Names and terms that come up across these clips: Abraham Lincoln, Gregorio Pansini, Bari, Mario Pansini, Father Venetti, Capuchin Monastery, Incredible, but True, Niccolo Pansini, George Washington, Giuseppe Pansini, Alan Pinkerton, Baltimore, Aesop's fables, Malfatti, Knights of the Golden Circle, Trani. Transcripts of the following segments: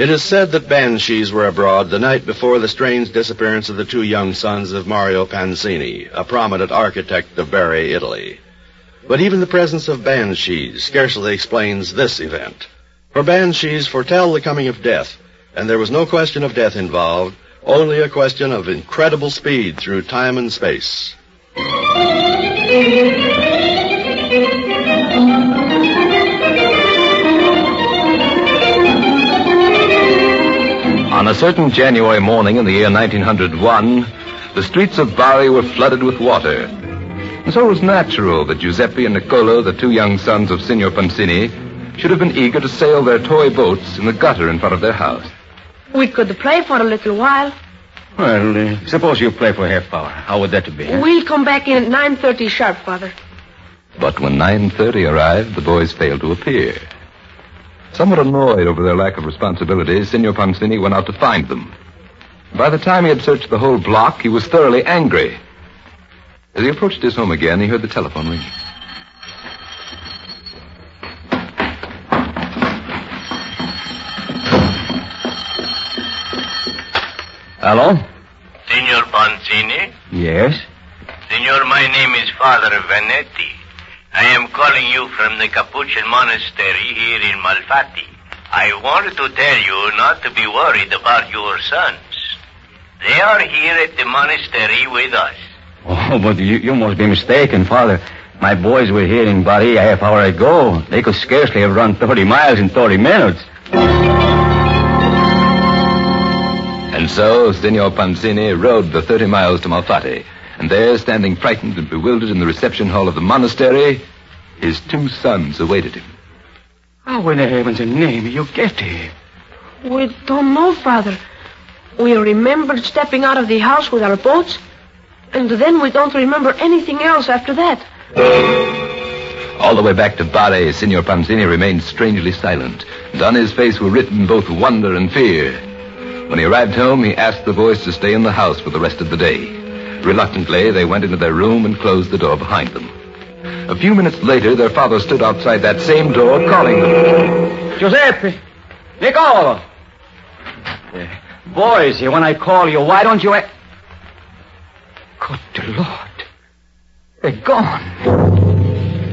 It is said that banshees were abroad the night before the strange disappearance of the two young sons of Mario Pansini, a prominent architect of Bari, Italy. But even the presence of banshees scarcely explains this event. For banshees foretell the coming of death, and there was no question of death involved, only a question of incredible speed through time and space. On a certain January morning in the year 1901, the streets of Bari were flooded with water. And so it was natural that Giuseppe and Niccolo, the two young sons of Signor Pansini, should have been eager to sail their toy boats in the gutter in front of their house. We could play for a little while. Well, suppose you play for half hour. How would that be? Huh? We'll come back in at 9:30 sharp, Father. But when 9:30 arrived, the boys failed to appear. Somewhat annoyed over their lack of responsibility, Signor Pansini went out to find them. By the time he had searched the whole block, he was thoroughly angry. As he approached his home again, he heard the telephone ring. Hello? Signor Pansini? Yes? Signor, my name is Father Venetti. I am calling you from the Capuchin Monastery here in Malfatti. I wanted to tell you not to be worried about your sons. They are here at the monastery with us. Oh, but you must be mistaken, Father. My boys were here in Bari a half hour ago. They could scarcely have run 30 miles in 30 minutes. And so, Signor Pansini rode the 30 miles to Malfatti. And there, standing frightened and bewildered in the reception hall of the monastery, his two sons awaited him. How in heaven's name you get here? We don't know, Father. We remembered stepping out of the house with our boats, and then we don't remember anything else after that. All the way back to Bari, Signor Pansini remained strangely silent, and on his face were written both wonder and fear. When he arrived home, he asked the boys to stay in the house for the rest of the day. Reluctantly, they went into their room and closed the door behind them. A few minutes later, their father stood outside that same door calling them. Giuseppe! Niccolo! Boys, when I call you, why don't you... Good Lord! They're gone!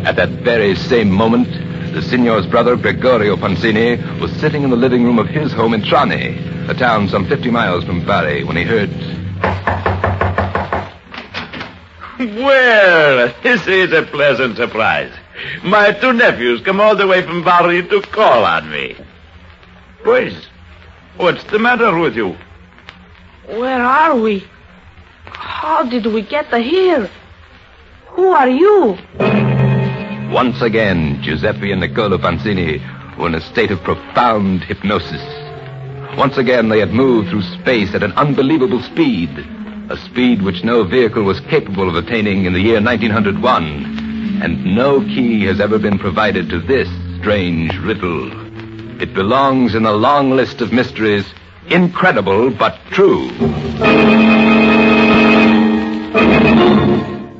At that very same moment, the signor's brother, Gregorio Pansini, was sitting in the living room of his home in Trani, a town some 50 miles from Bari, when he heard... Well, this is a pleasant surprise. My two nephews come all the way from Bari to call on me. Boys, what's the matter with you? Where are we? How did we get here? Who are you? Once again, Giuseppe and Niccolo Pansini were in a state of profound hypnosis. Once again, they had moved through space at an unbelievable speed. A speed which no vehicle was capable of attaining in the year 1901, and no key has ever been provided to this strange riddle. It belongs in a long list of mysteries, incredible but true.